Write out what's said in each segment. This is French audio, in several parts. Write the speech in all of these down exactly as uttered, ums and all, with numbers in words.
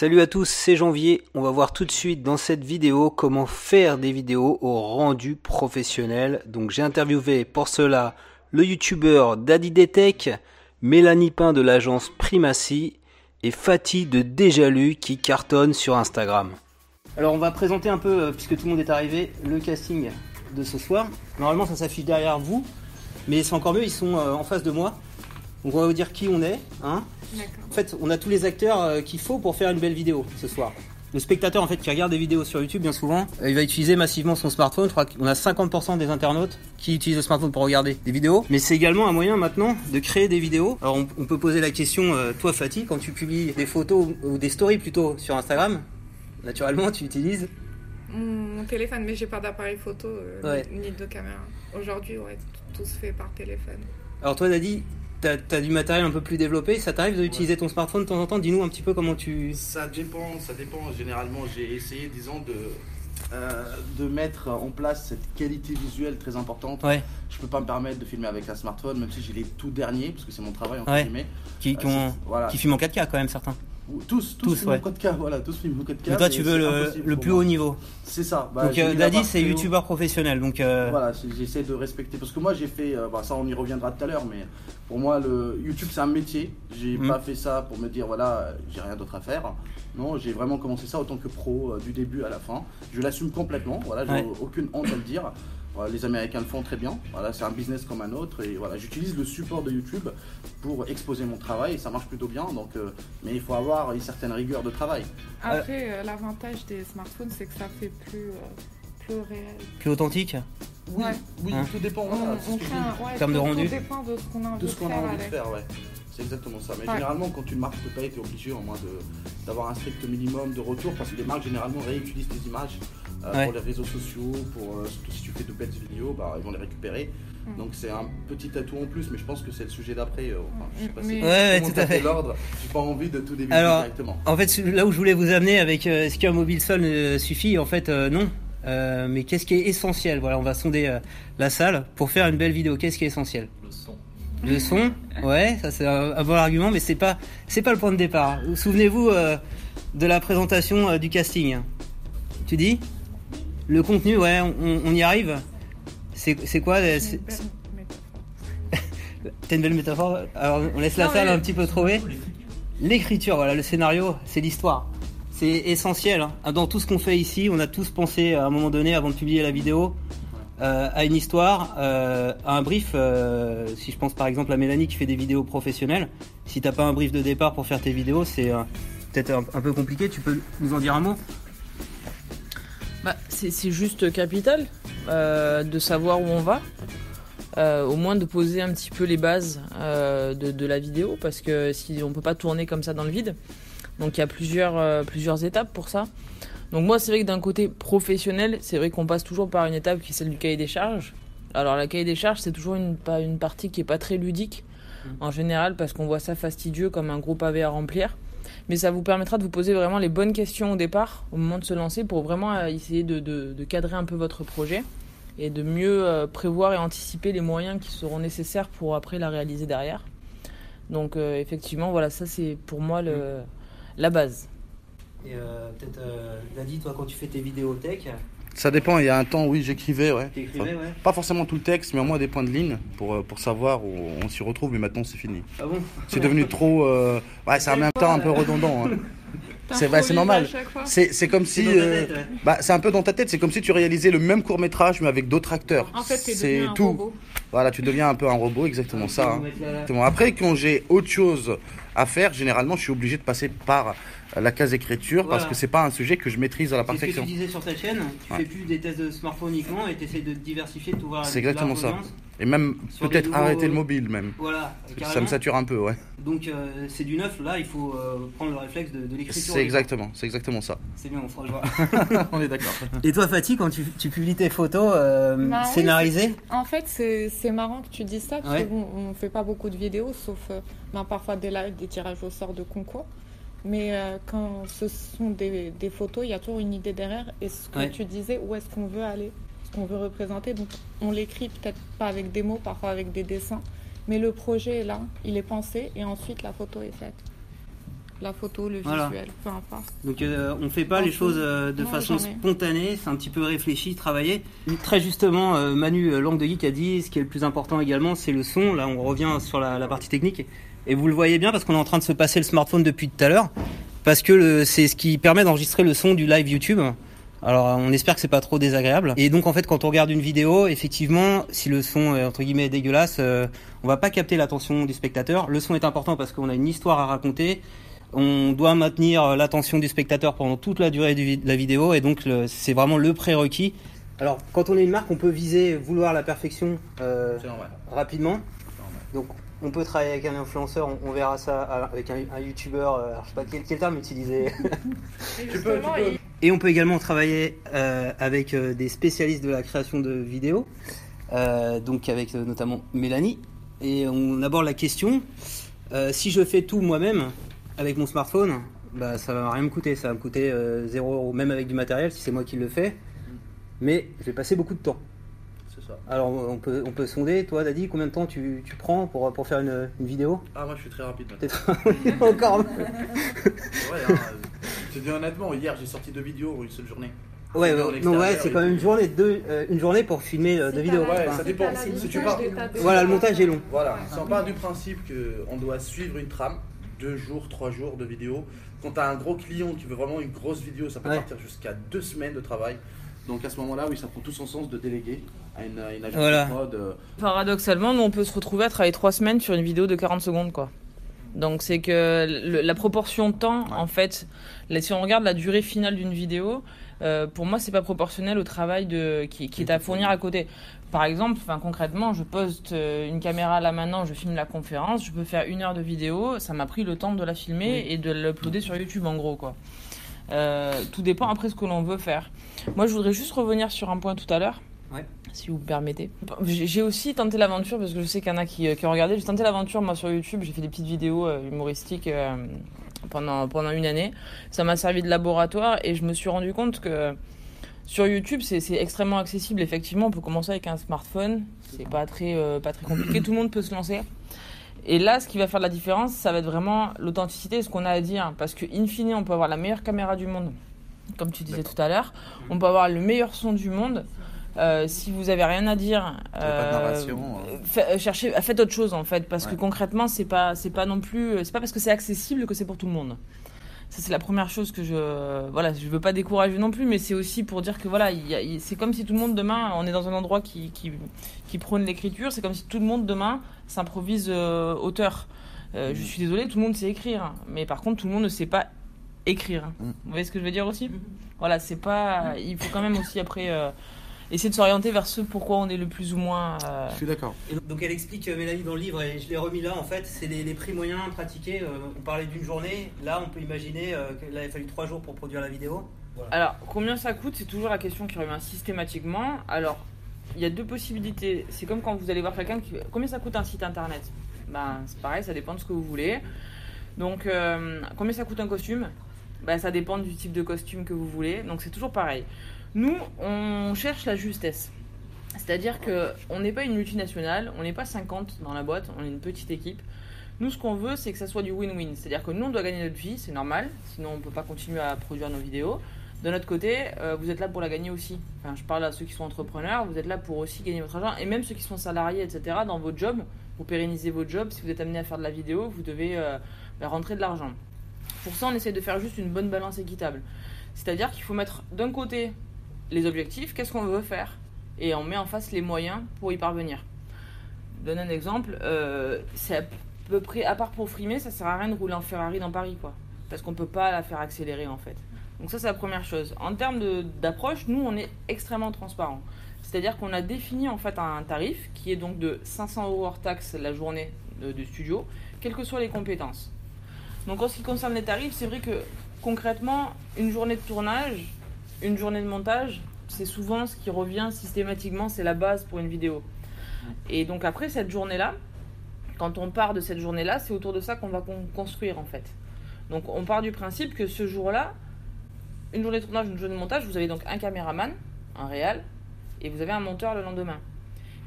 Salut à tous, c'est Janvier. On va voir tout de suite dans cette vidéo comment faire des vidéos au rendu professionnel. Donc j'ai interviewé pour cela le youtubeur Dadi Dentech, Mélanie Pain de l'agence Primacy et Fatih de Déjà Lu qui cartonne sur Instagram. Alors on va présenter un peu, puisque tout le monde est arrivé, le casting de ce soir. Normalement ça s'affiche derrière vous, mais c'est encore mieux, ils sont en face de moi. Donc on va vous dire qui on est, hein. En fait, on a tous les acteurs qu'il faut pour faire une belle vidéo ce soir. Le spectateur en fait qui regarde des vidéos sur YouTube, bien souvent, il va utiliser massivement son smartphone. Je crois qu'on a cinquante pour cent des internautes qui utilisent le smartphone pour regarder des vidéos. Mais c'est également un moyen maintenant de créer des vidéos. Alors on, on peut poser la question, euh, toi Fatih, quand tu publies des photos ou des stories plutôt sur Instagram, naturellement tu utilises mon téléphone, mais j'ai pas d'appareil photo euh, ouais. ni de caméra. Aujourd'hui, ouais, tout se fait par téléphone. Alors toi Dadi, T'as t'as du matériel un peu plus développé, ça t'arrive d'utiliser ouais. ton smartphone de temps en temps? Dis-nous un petit peu comment tu... Ça dépend, ça dépend. Généralement, j'ai essayé, disons, de, euh, de mettre en place cette qualité visuelle très importante. Ouais. Je peux pas me permettre de filmer avec un smartphone, même si j'ai les tout derniers, parce que c'est mon travail, en ouais. filmer. Qui, qui, ont, euh, voilà. qui filment en quatre K quand même, certains. Tous, tous, tous filment ouais. en quatre K, voilà, tous filment en quatre K. Mais toi, tu veux le, le plus haut niveau. C'est ça. Bah, donc, euh, Dadi, c'est youtubeur professionnel. Donc, euh... voilà, j'essaie de respecter. Parce que moi, j'ai fait, euh, bah, ça, on y reviendra tout à l'heure, mais pour moi, le YouTube, c'est un métier. J'ai mmh. pas fait ça pour me dire, voilà, j'ai rien d'autre à faire. Non, j'ai vraiment commencé ça en tant que pro, euh, du début à la fin. Je l'assume complètement, voilà, j'ai ouais. aucune honte à le dire. Les Américains le font très bien, voilà, c'est un business comme un autre et voilà, j'utilise le support de YouTube pour exposer mon travail et ça marche plutôt bien, donc, euh, mais il faut avoir une certaine rigueur de travail. Après, euh, l'avantage des smartphones, c'est que ça fait plus, euh, plus réel. Plus authentique ? Oui, oui hein. tout dépend. En ouais, termes de rendu ? Tout dépend de ce qu'on a envie de, de, ce qu'on a envie de faire, ouais. C'est exactement ça. Mais ouais. généralement, quand une marque te paye, tu es obligé au moins d'avoir un strict minimum de retour parce que les marques généralement réutilisent tes images euh, ouais. pour les réseaux sociaux, pour euh, si tu fais de belles vidéos, bah, ils vont les récupérer. Mm. Donc c'est un petit atout en plus, mais je pense que c'est le sujet d'après. Euh, enfin, je sais pas si ouais, tout à fait. L'ordre, j'ai pas envie de tout débuter alors, directement. En fait, là où je voulais vous amener avec euh, est-ce qu'un mobile seul euh, suffit ? En fait, euh, non. Euh, mais qu'est-ce qui est essentiel ? Voilà, on va sonder euh, la salle pour faire une belle vidéo. Qu'est-ce qui est essentiel ? Le son. Le son, ouais, ça c'est un bon argument, mais c'est pas, c'est pas le point de départ. Souvenez-vous euh, de la présentation euh, du casting. Tu dis ? Le contenu, ouais, on, on y arrive. C'est, c'est quoi c'est... T'as une belle métaphore ? Alors on laisse la non, salle mais... un petit peu trouver. L'écriture, voilà, le scénario, c'est l'histoire. C'est essentiel. Hein. Dans tout ce qu'on fait ici, on a tous pensé à un moment donné, avant de publier la vidéo, Euh, à une histoire, euh, à un brief. Euh, si je pense par exemple à Mélanie qui fait des vidéos professionnelles, si t'as pas un brief de départ pour faire tes vidéos, c'est euh, peut-être un, un peu compliqué. Tu peux nous en dire un mot ? Bah, c'est, c'est juste capital euh, de savoir où on va, euh, au moins de poser un petit peu les bases euh, de, de la vidéo, parce que si on peut pas tourner comme ça dans le vide, donc il y a plusieurs, euh, plusieurs étapes pour ça. Donc moi, c'est vrai que d'un côté professionnel, c'est vrai qu'on passe toujours par une étape qui est celle du cahier des charges. Alors la cahier des charges, c'est toujours une, une partie qui n'est pas très ludique mmh. en général, parce qu'on voit ça fastidieux comme un gros pavé à remplir. Mais ça vous permettra de vous poser vraiment les bonnes questions au départ, au moment de se lancer, pour vraiment essayer de, de, de cadrer un peu votre projet et de mieux prévoir et anticiper les moyens qui seront nécessaires pour après la réaliser derrière. Donc euh, effectivement, voilà, ça c'est pour moi le, mmh. la base. Et euh, peut-être, euh, Dadi, toi, quand tu fais tes vidéos tech... Ça dépend, il y a un temps, oui, j'écrivais, ouais. T'écrivais, enfin, ouais. Pas forcément tout le texte, mais au moins des points de ligne pour, pour savoir où on s'y retrouve, mais maintenant, c'est fini. Ah bon ? C'est devenu trop... Euh... Ouais, c'est en même temps un peu redondant. Hein. C'est, bah, c'est normal. C'est, c'est comme si... C'est, euh... tête, ouais. bah, c'est un peu dans ta tête, c'est comme si tu réalisais le même court-métrage, mais avec d'autres acteurs. En fait, t'es c'est devenu tout. Un robot. Voilà, tu deviens un peu un robot, exactement ouais, ça. Hein. Exactement. Après, quand j'ai autre chose à faire, généralement, je suis obligé de passer par la case écriture voilà. parce que c'est pas un sujet que je maîtrise à la perfection. C'est ce que tu disais sur ta chaîne, tu ouais. fais plus des tests de smartphone uniquement et tu essaies de diversifier, de t'ouvrir à la C'est exactement ça. Et même sur peut-être nouveaux... arrêter le mobile même. Voilà, carrément. Ça me sature un peu, ouais. Donc euh, c'est du neuf, là il faut euh, prendre le réflexe de, de l'écriture. C'est exactement, c'est exactement ça. C'est bien, on fera le voir. On est d'accord. Et toi Fatih, quand tu, tu publies tes photos euh, bah, scénarisées oui, en fait c'est, c'est marrant que tu dises ça parce ouais. qu'on fait pas beaucoup de vidéos sauf euh, bah, parfois des lives, des tirages au sort de concours. Mais euh, quand ce sont des, des photos, il y a toujours une idée derrière. Et ce que ouais. tu disais, où est-ce qu'on veut aller, ce qu'on veut représenter. Donc on l'écrit peut-être pas avec des mots, parfois avec des dessins. Mais le projet est là, il est pensé et ensuite la photo est faite. la photo, le visuel, voilà. Peu importe. Donc euh, on ne fait pas non, les choses euh, de non, façon spontanée, c'est un petit peu réfléchi, travaillé. Très justement, euh, Manu LangueDeGeek a dit, ce qui est le plus important également, c'est le son. Là, on revient sur la, la partie technique. Et vous le voyez bien parce qu'on est en train de se passer le smartphone depuis tout à l'heure. Parce que le, c'est ce qui permet d'enregistrer le son du live YouTube. Alors on espère que c'est pas trop désagréable. Et donc en fait quand on regarde une vidéo, effectivement, si le son est entre guillemets dégueulasse, euh, on va pas capter l'attention du spectateur. Le son est important parce qu'on a une histoire à raconter. On doit maintenir l'attention du spectateur pendant toute la durée de la vidéo et donc le, c'est vraiment le prérequis. Alors quand on est une marque, on peut viser, vouloir la perfection euh, rapidement. Donc on peut travailler avec un influenceur, on, on verra ça avec un, un youtubeur, euh, je sais pas quel, quel terme utiliser. tu peux, tu peux. Et on peut également travailler euh, avec euh, des spécialistes de la création de vidéos, euh, donc avec euh, notamment Mélanie. Et on aborde la question, euh, si je fais tout moi-même avec mon smartphone, bah, ça va rien me coûter, ça va me coûter euh, zéro euro, même avec du matériel si c'est moi qui le fais, mais je vais passer beaucoup de temps. Alors on peut, on peut sonder, toi Dadi, combien de temps tu, tu prends pour, pour faire une, une vidéo? Ah moi je suis très rapide. Peut-être encore. Ouais, hein, je te dis honnêtement, hier j'ai sorti deux vidéos en une seule journée. Ouais, ouais, non, ouais c'est quand même une journée, deux, euh, une journée pour filmer euh, deux vidéos. Ouais, enfin, ça dépend. C'est si tu pars... Voilà, le montage est long. Voilà, ouais. Si on part du principe qu'on doit suivre une trame, deux jours, trois jours de vidéo, quand tu as un gros client qui veut vraiment une grosse vidéo, ça peut ouais. partir jusqu'à deux semaines de travail. Donc à ce moment-là, oui, ça prend tout son sens de déléguer à une, une agence voilà. de prod. Euh... Paradoxalement, nous, on peut se retrouver à travailler trois semaines sur une vidéo de quarante secondes, quoi. Donc c'est que le, la proportion de temps, ouais. en fait, là, si on regarde la durée finale d'une vidéo, euh, pour moi, c'est pas proportionnel au travail de, qui, qui est à fournir à côté. Par exemple, enfin, concrètement, je poste une caméra là maintenant, je filme la conférence, je peux faire une heure de vidéo, ça m'a pris le temps de la filmer oui. et de l'uploader sur YouTube, en gros, quoi. Euh, tout dépend après ce que l'on veut faire. Moi je voudrais juste revenir sur un point tout à l'heure ouais. si vous me permettez. J'ai aussi tenté l'aventure parce que je sais qu'il y en a qui, qui ont regardé. J'ai tenté l'aventure moi sur YouTube, j'ai fait des petites vidéos euh, humoristiques euh, pendant, pendant une année. Ça m'a servi de laboratoire et je me suis rendu compte que sur YouTube c'est, c'est extrêmement accessible. Effectivement on peut commencer avec un smartphone, c'est pas très, euh, pas très compliqué, tout le monde peut se lancer. Et là, ce qui va faire la différence, ça va être vraiment l'authenticité, ce qu'on a à dire. Parce que, in fine, on peut avoir la meilleure caméra du monde, comme tu disais D'accord. tout à l'heure. On peut avoir le meilleur son du monde. Euh, si vous n'avez rien à dire, euh, pas de euh, fait, cherchez, faites autre chose, en fait. Parce ouais. que concrètement, c'est pas, c'est pas non plus, c'est pas parce que c'est accessible que c'est pour tout le monde. Ça, c'est la première chose que je... Voilà, je ne veux pas décourager non plus, mais c'est aussi pour dire que voilà, y a, y, c'est comme si tout le monde demain, on est dans un endroit qui, qui, qui prône l'écriture, c'est comme si tout le monde demain s'improvise euh, auteur. Euh, je suis désolée, tout le monde sait écrire, mais par contre, tout le monde ne sait pas écrire. Vous voyez ce que je veux dire aussi ? Voilà, c'est pas... Il faut quand même aussi après... Euh, essayer de s'orienter vers ce pourquoi on est le plus ou moins... Euh... Je suis d'accord. Donc elle explique, euh, Mélanie, dans le livre, et je l'ai remis là, en fait, c'est les, les prix moyens pratiqués. Euh, on parlait d'une journée, là on peut imaginer euh, qu'il avait fallu trois jours pour produire la vidéo. Voilà. Alors, combien ça coûte ? C'est toujours la question qui revient systématiquement. Alors, il y a deux possibilités. C'est comme quand vous allez voir quelqu'un qui... Combien ça coûte un site internet ? Ben, c'est pareil, ça dépend de ce que vous voulez. Donc, euh, combien ça coûte un costume ? Ben, ça dépend du type de costume que vous voulez. Donc, c'est toujours pareil. Nous, on cherche la justesse, c'est-à-dire qu'on n'est pas une multinationale, on n'est pas cinquante dans la boîte, on est une petite équipe. Nous, ce qu'on veut, c'est que ça soit du win-win, c'est-à-dire que nous, on doit gagner notre vie, c'est normal, sinon on ne peut pas continuer à produire nos vidéos. De notre côté, euh, vous êtes là pour la gagner aussi. Enfin, je parle à ceux qui sont entrepreneurs, vous êtes là pour aussi gagner votre argent, et même ceux qui sont salariés, et cetera, dans votre job, vous pérennisez votre job, si vous êtes amené à faire de la vidéo, vous devez euh, rentrer de l'argent. Pour ça, on essaie de faire juste une bonne balance équitable, c'est-à-dire qu'il faut mettre d'un côté... les objectifs, qu'est-ce qu'on veut faire ? Et on met en face les moyens pour y parvenir. Je donne un exemple, euh, c'est à peu près, à part pour frimer, ça sert à rien de rouler en Ferrari dans Paris, quoi. Parce qu'on peut pas la faire accélérer, en fait. Donc ça, c'est la première chose. En termes de, d'approche, nous, on est extrêmement transparent. C'est-à-dire qu'on a défini, en fait, un tarif qui est donc de cinq cents euros hors taxe la journée de, de studio, quelles que soient les compétences. Donc en ce qui concerne les tarifs, c'est vrai que, concrètement, une journée de tournage... Une journée de montage, c'est souvent ce qui revient systématiquement, c'est la base pour une vidéo. Et donc après cette journée-là, quand on part de cette journée-là, c'est autour de ça qu'on va construire en fait. Donc on part du principe que ce jour-là, une journée de tournage, une journée de montage, vous avez donc un caméraman, un réal, et vous avez un monteur le lendemain.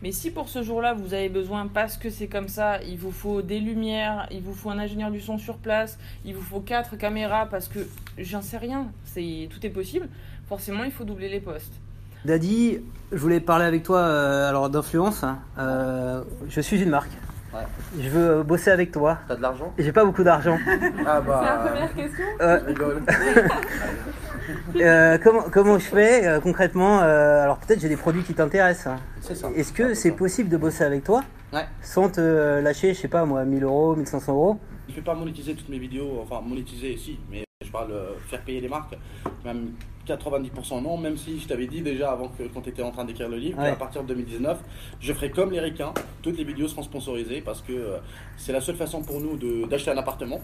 Mais si pour ce jour-là, vous avez besoin, parce que c'est comme ça, il vous faut des lumières, il vous faut un ingénieur du son sur place, il vous faut quatre caméras, parce que j'en sais rien, c'est, tout est possible, forcément il faut doubler les postes. Dadi, je voulais parler avec toi euh, alors d'influence. Euh, je suis une marque. Ouais. Je veux bosser avec toi. T'as de l'argent ? J'ai pas beaucoup d'argent. Ah bah... C'est la première question ? euh... Je rigole. euh, comment, comment je fais euh, concrètement euh, alors peut-être j'ai des produits qui t'intéressent. C'est ça. Est-ce que c'est possible de bosser avec toi ? Ouais. Sans te lâcher, je sais pas moi, mille euros, mille cinq cents euros ? Je peux pas monétiser toutes mes vidéos, enfin monétiser si, mais je parle euh, faire payer les marques, même quatre-vingt-dix pour cent non, même si je t'avais dit déjà avant que quand tu étais en train d'écrire le livre, ouais. À partir de deux mille dix-neuf, je ferai comme les requins, toutes les vidéos seront sponsorisées parce que euh, c'est la seule façon pour nous de, d'acheter un appartement.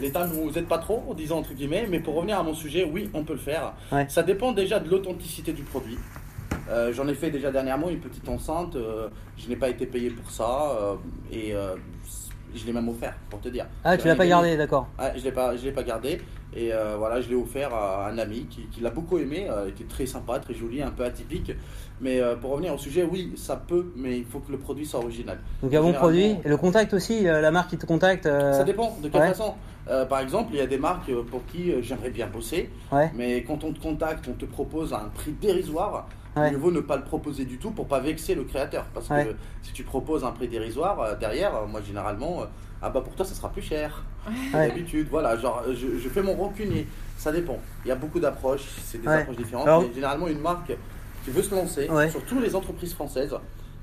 L'État ne nous aide pas trop, en disant entre guillemets, mais pour revenir à mon sujet, oui, on peut le faire. Ouais. Ça dépend déjà de l'authenticité du produit. Euh, j'en ai fait déjà dernièrement une petite enceinte, euh, je n'ai pas été payé pour ça euh, et euh, je l'ai même offert pour te dire. Ah, tu l'as pas gardé, d'accord. Ah, je l'ai pas, je l'ai pas gardé. Et euh, voilà, je l'ai offert à un ami qui, qui l'a beaucoup aimé, euh, qui est très sympa, très joli, un peu atypique. Mais euh, pour revenir au sujet, oui, ça peut, mais il faut que le produit soit original. Donc un bon produit. Et le contact aussi, euh, la marque qui te contacte euh... Ça dépend de quelle ouais. façon. Euh, par exemple, il y a des marques pour qui j'aimerais bien bosser, ouais. mais quand on te contacte, on te propose à un prix dérisoire. Ouais. Mieux vaut ne pas le proposer du tout pour pas vexer le créateur. Parce ouais. que si tu proposes un prix dérisoire, euh, derrière, euh, moi généralement, euh, ah bah pour toi ça sera plus cher. Ouais. D'habitude, voilà, genre je, je fais mon rancunier. Ça dépend. Il y a beaucoup d'approches, c'est des ouais. approches différentes. Alors... mais généralement, une marque qui veut se lancer, ouais. surtout les entreprises françaises,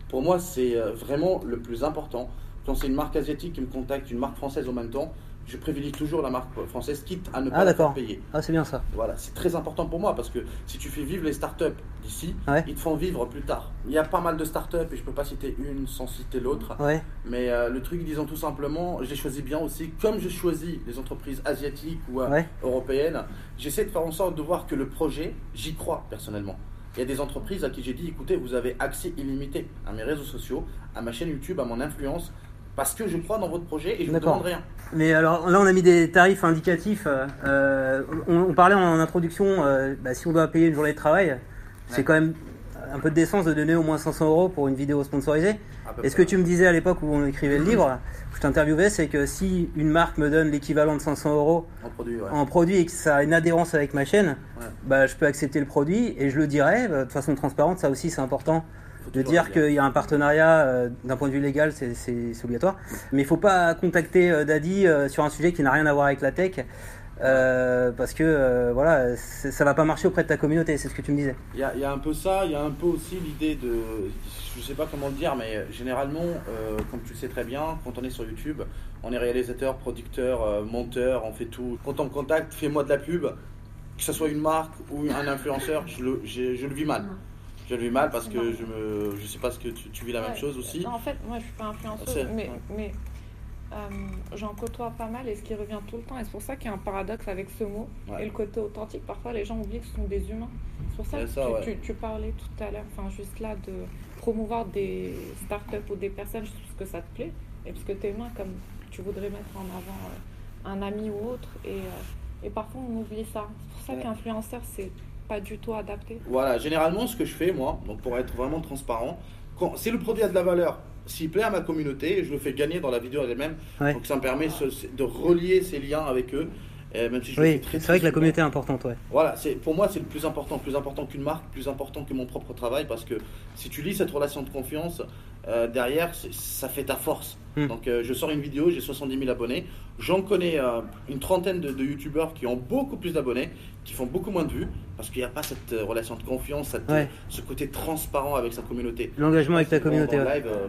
pour moi c'est vraiment le plus important. Quand c'est une marque asiatique qui me contacte, une marque française en même temps, je privilégie toujours la marque française, quitte à ne pas ah, la faire payer. Ah, c'est bien ça. Voilà, c'est très important pour moi parce que si tu fais vivre les startups d'ici, ouais. ils te font vivre plus tard. Il y a pas mal de startups et je peux pas citer une sans citer l'autre. Ouais. Mais euh, le truc, disons tout simplement, j'ai choisi bien aussi, comme je choisis les entreprises asiatiques ou euh, ouais. européennes, j'essaie de faire en sorte de voir que le projet, j'y crois personnellement. Il y a des entreprises à qui j'ai dit, écoutez, vous avez accès illimité à mes réseaux sociaux, à ma chaîne YouTube, à mon influence. Parce que je crois dans votre projet et je ne demande rien. Mais alors là, on a mis des tarifs indicatifs. Euh, on, on parlait en introduction, euh, bah, si on doit payer une journée de travail, ouais. c'est quand même un peu de décence de donner au moins cinq cents euros pour une vidéo sponsorisée. Et ce que tu me disais à l'époque où on écrivait le livre, où je t'interviewais, c'est que si une marque me donne l'équivalent de cinq cents euros en produit, ouais. en produit et que ça a une adhérence avec ma chaîne, ouais. bah, je peux accepter le produit et je le dirai bah, de façon transparente. Ça aussi, c'est important. De dire qu'il y a un partenariat, euh, d'un point de vue légal, c'est, c'est, c'est obligatoire. Mais il ne faut pas contacter euh, Dadi euh, sur un sujet qui n'a rien à voir avec la tech, euh, parce que euh, voilà, ça ne va pas marcher auprès de ta communauté, c'est ce que tu me disais. Il y, y a un peu ça, il y a un peu aussi l'idée de, je ne sais pas comment le dire, mais généralement, euh, comme tu le sais très bien, quand on est sur YouTube, on est réalisateur, producteur, euh, monteur, on fait tout. Quand on me contacte, fais-moi de la pub, que ce soit une marque ou un influenceur, je le, je, je le vis mal. Je le vis mal parce que je me, je sais pas ce que tu, tu vis la ouais, même chose aussi. Non, en fait, moi je suis pas influenceuse, mais, mais euh, j'en côtoie pas mal et ce qui revient tout le temps. Et c'est pour ça qu'il y a un paradoxe avec ce mot ouais. et le côté authentique. Parfois les gens oublient que ce sont des humains. C'est pour ça c'est que ça, tu, ouais. tu, tu parlais tout à l'heure, enfin juste là, de promouvoir des startups ou des personnes juste parce que ça te plaît et parce que t'es humain, comme tu voudrais mettre en avant euh, un ami ou autre. Et, euh, et parfois on oublie ça. C'est pour ça ouais. qu'influenceur c'est pas du tout adapté. Voilà, généralement ce que je fais moi, donc pour être vraiment transparent, quand, si le produit a de la valeur, s'il plaît à ma communauté, je le fais gagner dans la vidéo elle-même, ouais. donc ça me permet ce, de relier ces liens avec eux, même si je oui, le fais très, c'est très vrai souvent. Que la communauté est importante, ouais. Voilà, c'est, pour moi c'est le plus important, plus important qu'une marque, plus important que mon propre travail, parce que si tu lis cette relation de confiance, euh, derrière, ça fait ta force. Hum. Donc euh, je sors une vidéo, j'ai soixante-dix mille abonnés, j'en connais euh, une trentaine de, de youtubeurs qui ont beaucoup plus d'abonnés, qui font beaucoup moins de vues, parce qu'il n'y a pas cette euh, relation de confiance, cette, ouais. ce côté transparent avec sa communauté. L'engagement avec ta communauté. Ouais. Live, euh,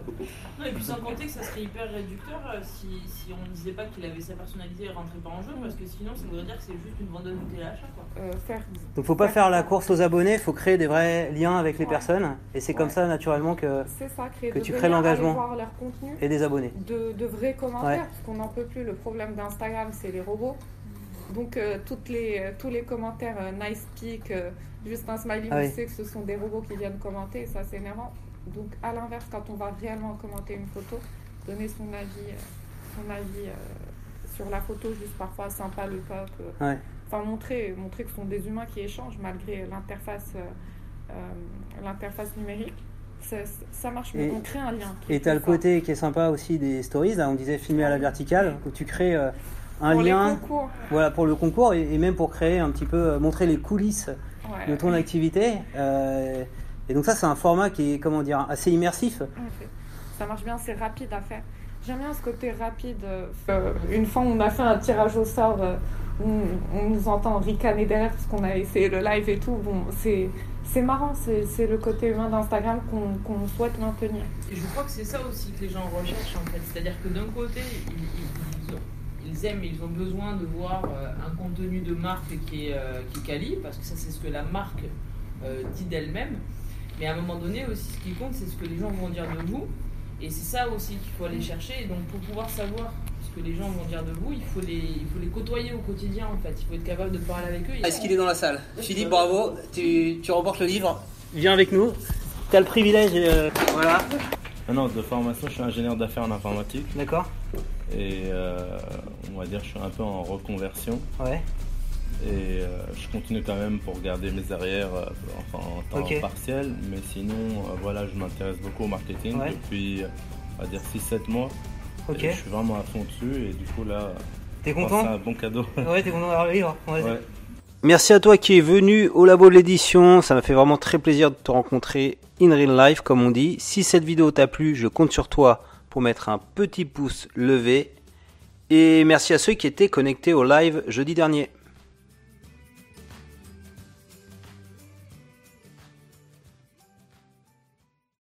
non, et puis sans compter que ça serait hyper réducteur euh, si, si on ne disait pas qu'il avait sa personnalité et ne rentrait pas en jeu, parce que sinon ça voudrait dire que c'est juste une vendeuse de télé à achat. Euh, faire... Donc il ne faut pas faire, faire la course aux abonnés, il faut créer des vrais liens avec les ouais. personnes, et c'est ouais. comme ça naturellement que, ça, que tu crées l'engagement et des abonnés. De, de vrais commentaires, ouais. parce qu'on n'en peut plus. Le problème d'Instagram, c'est les robots. Donc, euh, toutes les, euh, tous les commentaires euh, nice pic, euh, juste un smiley, ah on oui. sait que ce sont des robots qui viennent commenter et ça, c'est énervant. Donc, à l'inverse, quand on va réellement commenter une photo, donner son avis, euh, son avis euh, sur la photo, juste parfois sympa le pop. Euh, ouais. Enfin, montrer, montrer que ce sont des humains qui échangent malgré l'interface, euh, euh, l'interface numérique. Ça, ça marche, mais on crée un lien. Et tu as le côté qui est sympa aussi des stories, là, on disait filmer à la verticale, où tu crées euh, un pour lien les concours. Voilà, pour le concours et, et même pour créer un petit peu, euh, montrer les coulisses ouais, de ton ouais. activité. Euh, et donc ça, c'est un format qui est, comment dire, assez immersif. Ça marche bien, c'est rapide à faire. J'aime bien ce côté rapide. Euh, une fois, on a fait un tirage au sort, euh, où on nous entend ricaner derrière parce qu'on a essayé le live et tout. Bon, c'est... C'est marrant, c'est, c'est le côté humain d'Instagram qu'on, qu'on souhaite maintenir. Et je crois que c'est ça aussi que les gens recherchent en fait. C'est-à-dire que d'un côté, ils, ils, ont, ils aiment, ils ont besoin de voir un contenu de marque qui est, qui est quali, parce que ça c'est ce que la marque euh, dit d'elle-même. Mais à un moment donné aussi, ce qui compte, c'est ce que les gens vont dire de vous. Et c'est ça aussi qu'il faut aller chercher. Et donc pour pouvoir savoir ce que les gens vont dire de vous, il faut les, il faut les côtoyer au quotidien en fait. Il faut être capable de parler avec eux. Est-ce qu'il est dans la salle ? Philippe, bravo, tu, tu remportes le livre. Viens avec nous, tu as le privilège. Euh... Voilà. Ah non, de formation, je suis ingénieur d'affaires en informatique. D'accord. Et euh, on va dire que je suis un peu en reconversion. Ouais. Et euh, je continue quand même pour garder mes arrières euh, enfin, en temps okay. partiel. Mais sinon, euh, voilà, je m'intéresse beaucoup au marketing ouais. depuis, euh, on va dire, six sept mois. Okay. Je suis vraiment à fond dessus et du coup là, t'es content ? C'est un bon cadeau. Ouais, t'es content d'avoir le livre. Ouais. Merci à toi qui es venu au labo de l'édition, ça m'a fait vraiment très plaisir de te rencontrer in real life comme on dit. Si cette vidéo t'a plu, je compte sur toi pour mettre un petit pouce levé et merci à ceux qui étaient connectés au live jeudi dernier.